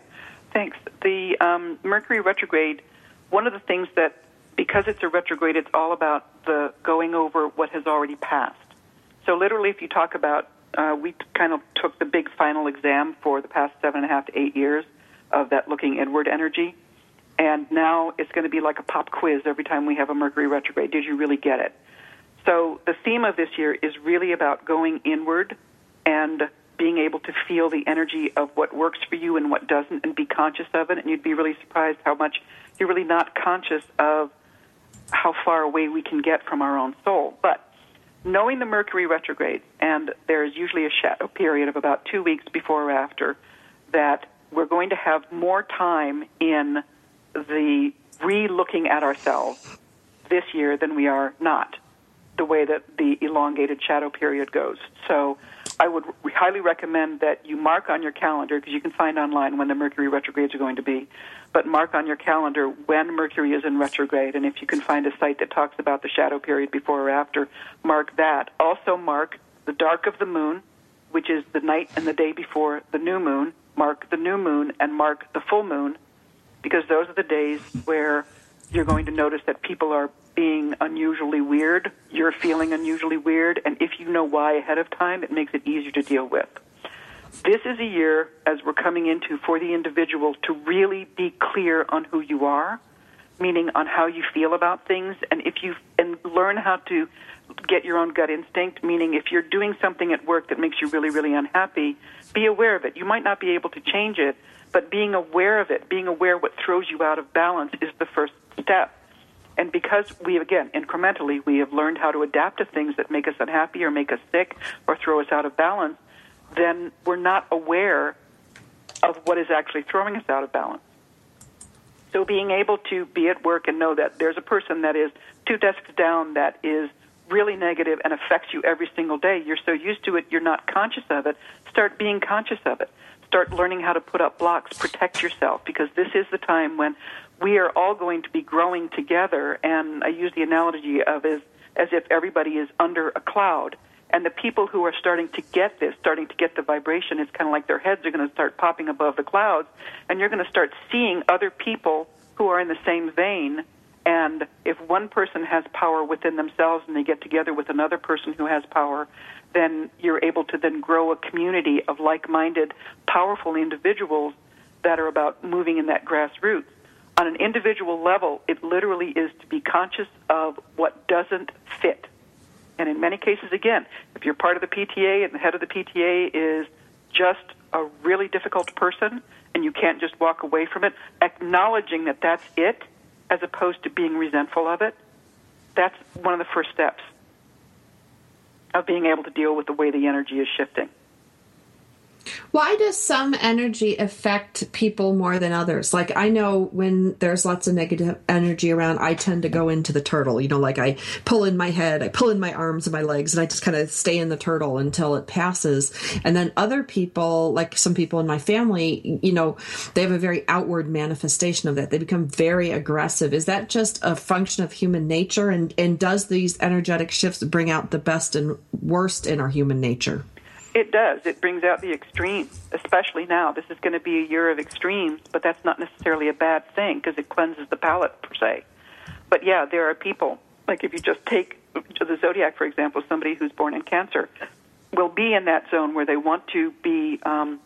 thanks. The um, Mercury retrograde, one of the things that, because it's a retrograde, it's all about the going over what has already passed. So literally, if you talk about, uh, we kind of took the big final exam for the past seven and a half to eight years of that looking inward energy, and now it's going to be like a pop quiz every time we have a Mercury retrograde. Did you really get it? So the theme of this year is really about going inward and being able to feel the energy of what works for you and what doesn't, and be conscious of it, and you'd be really surprised how much you're really not conscious of how far away we can get from our own soul. But knowing the Mercury retrograde, and there's usually a shadow period of about two weeks before or after, that we're going to have more time in the re-looking at ourselves this year than we are not, the way that the elongated shadow period goes. So I would highly recommend that you mark on your calendar, because you can find online when the Mercury retrogrades are going to be, but mark on your calendar when Mercury is in retrograde, and if you can find a site that talks about the shadow period before or after, mark that. Also mark the dark of the moon, which is the night and the day before the new moon. Mark the new moon and mark the full moon, because those are the days where you're going to notice that people are being unusually weird, you're feeling unusually weird, and if you know why ahead of time, it makes it easier to deal with. This is a year, as we're coming into, for the individual to really be clear on who you are, meaning on how you feel about things, and if you and learn how to get your own gut instinct, meaning if you're doing something at work that makes you really, really unhappy, be aware of it. You might not be able to change it, but being aware of it, being aware what throws you out of balance is the first step. And because we, again, incrementally, we have learned how to adapt to things that make us unhappy or make us sick or throw us out of balance, then we're not aware of what is actually throwing us out of balance. So being able to be at work and know that there's a person that is two desks down that is really negative and affects you every single day, you're so used to it, you're not conscious of it. Start being conscious of it. Start learning how to put up blocks, protect yourself, because this is the time when we are all going to be growing together, and I use the analogy of as, as if everybody is under a cloud, and the people who are starting to get this, starting to get the vibration, it's kind of like their heads are going to start popping above the clouds, and you're going to start seeing other people who are in the same vein And if one person has power within themselves and they get together with another person who has power, then you're able to then grow a community of like-minded, powerful individuals that are about moving in that grassroots. On an individual level, it literally is to be conscious of what doesn't fit. And in many cases, again, if you're part of the P T A and the head of the P T A is just a really difficult person and you can't just walk away from it, acknowledging that that's it as opposed to being resentful of it, that's one of the first steps of being able to deal with the way the energy is shifting. Why does some energy affect people more than others? Like, I know when there's lots of negative energy around, I tend to go into the turtle. You know, like I pull in my head, I pull in my arms and my legs, and I just kind of stay in the turtle until it passes. And then other people, like some people in my family, you know, they have a very outward manifestation of that. They become very aggressive. Is that just a function of human nature? And, and does these energetic shifts bring out the best and worst in our human nature? It does. It brings out the extremes, especially now. This is going to be a year of extremes, but that's not necessarily a bad thing because it cleanses the palate, per se. But, yeah, there are people, like if you just take the zodiac, for example, somebody who's born in Cancer will be in that zone where they want to be um,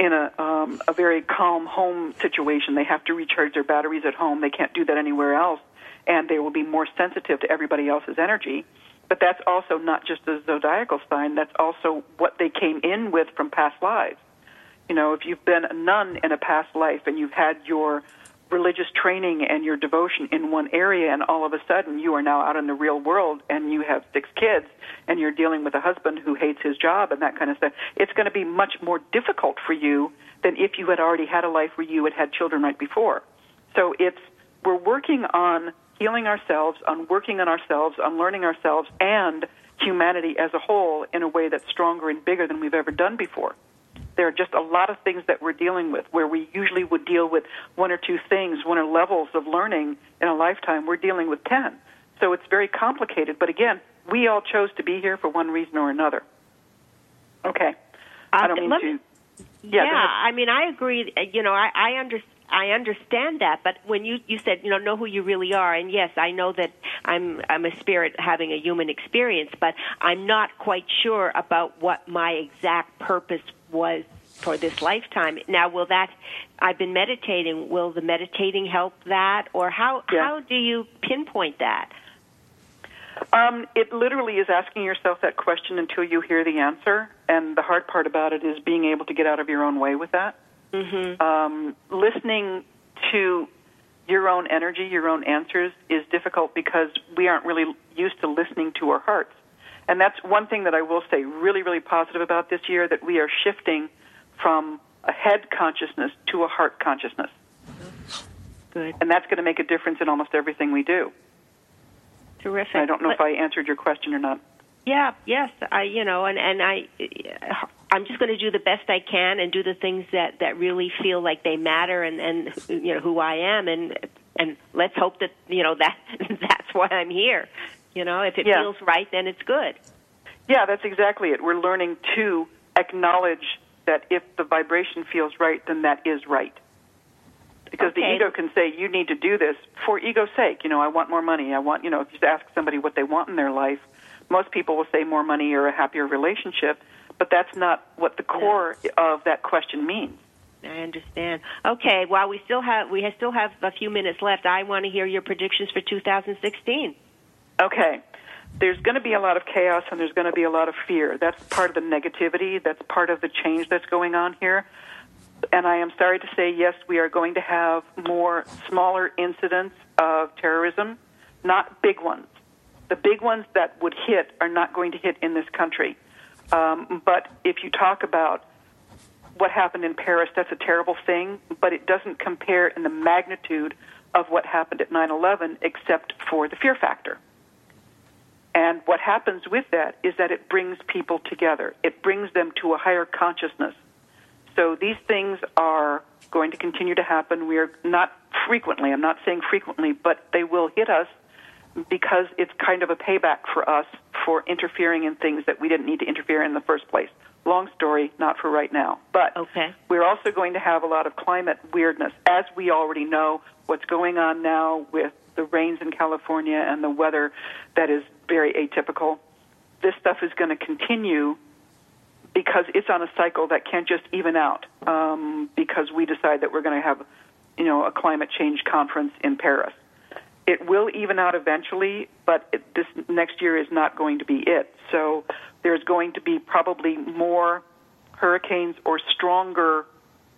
in a, um, a very calm home situation. They have to recharge their batteries at home. They can't do that anywhere else, and they will be more sensitive to everybody else's energy. But that's also not just a zodiacal sign. That's also what they came in with from past lives. You know, if you've been a nun in a past life and you've had your religious training and your devotion in one area, and all of a sudden you are now out in the real world and you have six kids and you're dealing with a husband who hates his job and that kind of stuff, it's going to be much more difficult for you than if you had already had a life where you had had children right before. So it's we're working on healing ourselves, on working on ourselves, on learning ourselves, and humanity as a whole in a way that's stronger and bigger than we've ever done before. There are just a lot of things that we're dealing with where we usually would deal with one or two things, one or levels of learning in a lifetime. We're dealing with ten. So it's very complicated. But again, we all chose to be here for one reason or another. Okay. I don't mean to... Yeah, yeah I mean, I agree. You know, I, I understand. I understand that, but when you, you said, you know, know who you really are, and yes, I know that I'm I'm a spirit having a human experience, but I'm not quite sure about what my exact purpose was for this lifetime. Now, will that, I've been meditating, will the meditating help that, or how, yeah. how do you pinpoint that? Um, it literally is asking yourself that question until you hear the answer, and the hard part about it is being able to get out of your own way with that. Mm-hmm. Um, listening to your own energy, your own answers, is difficult because we aren't really used to listening to our hearts. And that's one thing that I will say really, really positive about this year, that we are shifting from a head consciousness to a heart consciousness. Good. And that's going to make a difference in almost everything we do. Terrific. I don't know but, if I answered your question or not. Yeah, yes, I, you know, and, and I... Uh, I'm just going to do the best I can and do the things that, that really feel like they matter and, and you know who I am, and and let's hope that you know that that's why I'm here. You know, if it yeah. feels right, then it's good. Yeah, that's exactly it. We're learning to acknowledge that if the vibration feels right, then that is right. Because okay. the ego can say, you need to do this for ego's sake. You know, I want more money. I want, you know, if you ask somebody what they want in their life, most people will say more money or a happier relationship. But that's not what the core of that question means. I understand. Okay, while we still have we still have a few minutes left, I want to hear your predictions for two thousand sixteen. Okay. There's going to be a lot of chaos and there's going to be a lot of fear. That's part of the negativity. That's part of the change that's going on here. And I am sorry to say, yes, we are going to have more smaller incidents of terrorism, not big ones. The big ones that would hit are not going to hit in this country. Um, but if you talk about what happened in Paris, that's a terrible thing, but it doesn't compare in the magnitude of what happened at nine eleven except for the fear factor. And what happens with that is that it brings people together. It brings them to a higher consciousness. So these things are going to continue to happen. We are not frequently, I'm not saying frequently, but they will hit us, because it's kind of a payback for us for interfering in things that we didn't need to interfere in the first place. Long story, not for right now. But okay. We're also going to have a lot of climate weirdness, as we already know what's going on now with the rains in California and the weather that is very atypical, this stuff is going to continue because it's on a cycle that can't just even out um, because we decide that we're going to have, you know, a climate change conference in Paris. It will even out eventually, but it, this next year is not going to be it. So there's going to be probably more hurricanes or stronger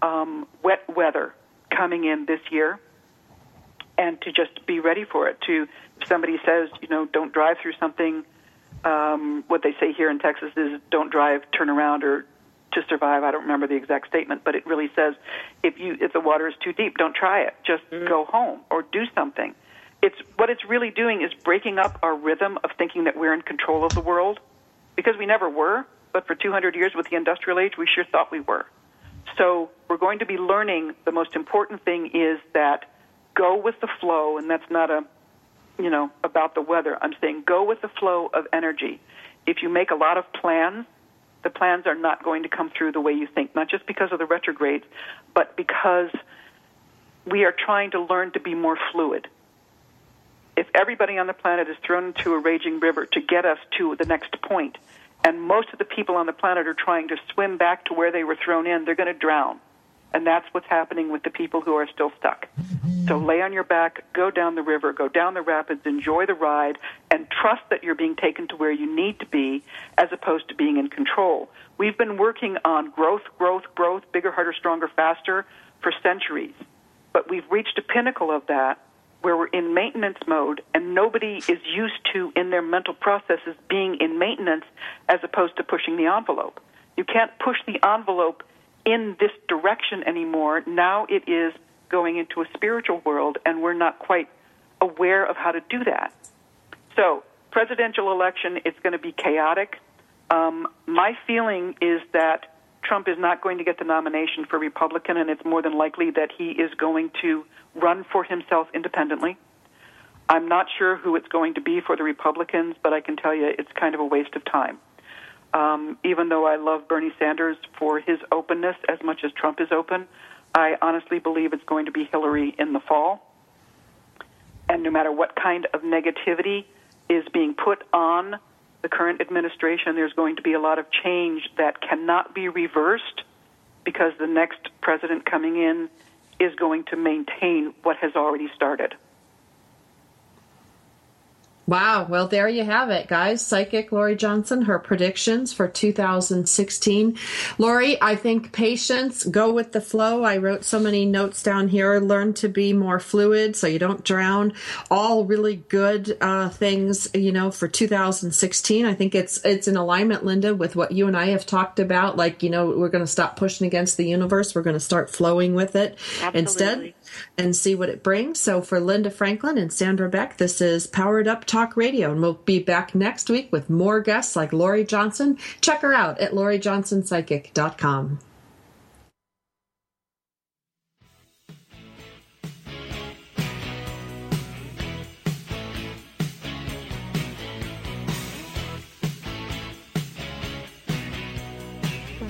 um, wet weather coming in this year, and to just be ready for it. To if somebody says, you know, don't drive through something, um, what they say here in Texas is don't drive, turn around, or to survive. I don't remember the exact statement, but it really says if you if the water is too deep, don't try it. Just mm-hmm. go home or do something. It's what it's really doing is breaking up our rhythm of thinking that we're in control of the world, because we never were, but for two hundred years with the Industrial Age, we sure thought we were. So we're going to be learning the most important thing is that go with the flow, and that's not a, you know, about the weather. I'm saying go with the flow of energy. If you make a lot of plans, the plans are not going to come through the way you think, not just because of the retrogrades, but because we are trying to learn to be more fluid. If everybody on the planet is thrown into a raging river to get us to the next point, and most of the people on the planet are trying to swim back to where they were thrown in, they're going to drown. And that's what's happening with the people who are still stuck. So lay on your back, go down the river, go down the rapids, enjoy the ride, and trust that you're being taken to where you need to be as opposed to being in control. We've been working on growth, growth, growth, bigger, harder, stronger, faster for centuries. But we've reached a pinnacle of that where we're in maintenance mode, and nobody is used to, in their mental processes, being in maintenance as opposed to pushing the envelope. You can't push the envelope in this direction anymore. Now it is going into a spiritual world, and we're not quite aware of how to do that. So, presidential election, it's going to be chaotic. Um, my feeling is that Trump is not going to get the nomination for Republican, and it's more than likely that he is going to run for himself independently. I'm not sure who it's going to be for the Republicans, but I can tell you it's kind of a waste of time. Um, even though I love Bernie Sanders for his openness as much as Trump is open, I honestly believe it's going to be Hillary in the fall. And no matter what kind of negativity is being put on the current administration, there's going to be a lot of change that cannot be reversed because the next president coming in is going to maintain what has already started. Wow. Well, there you have it, guys. Psychic Laurie Johnson, her predictions for two thousand sixteen. Laurie, I think patience, go with the flow. I wrote so many notes down here. Learn to be more fluid so you don't drown. All really good uh, things, you know, for two thousand sixteen. I think it's it's in alignment, Linda, with what you and I have talked about. Like, you know, we're going to stop pushing against the universe. We're going to start flowing with it Absolutely. instead and see what it brings. So for Linda Franklin and Sandra Beck, this is Powered Up Talk Radio, and we'll be back next week with more guests like Laurie Johnson. Check her out at Laurie Johnson Psychic dot com.